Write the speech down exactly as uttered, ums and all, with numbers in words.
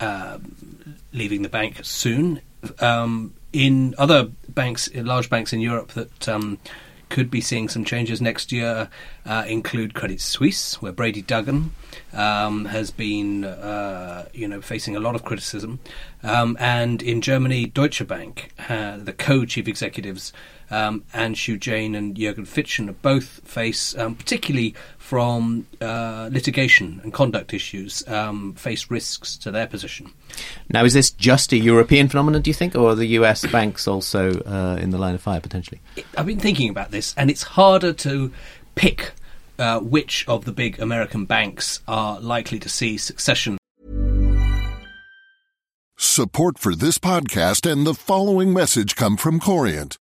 Uh, leaving the bank soon. Um, in other banks, in large banks in Europe that um, could be seeing some changes next year uh, include Credit Suisse, where Brady Duggan um, has been, uh, you know, facing a lot of criticism, um, and in Germany, Deutsche Bank, uh, the co-chief executives um, Anshu Jain and Jürgen Fitchen both face, um, particularly from uh, litigation and conduct issues, um, face risks to their position. Now, is this just a European phenomenon, do you think, or are the U S banks also uh, in the line of fire potentially? I've been thinking about this, and it's harder to pick uh, which of the big American banks are likely to see succession. Support for this podcast and the following message come from Corient.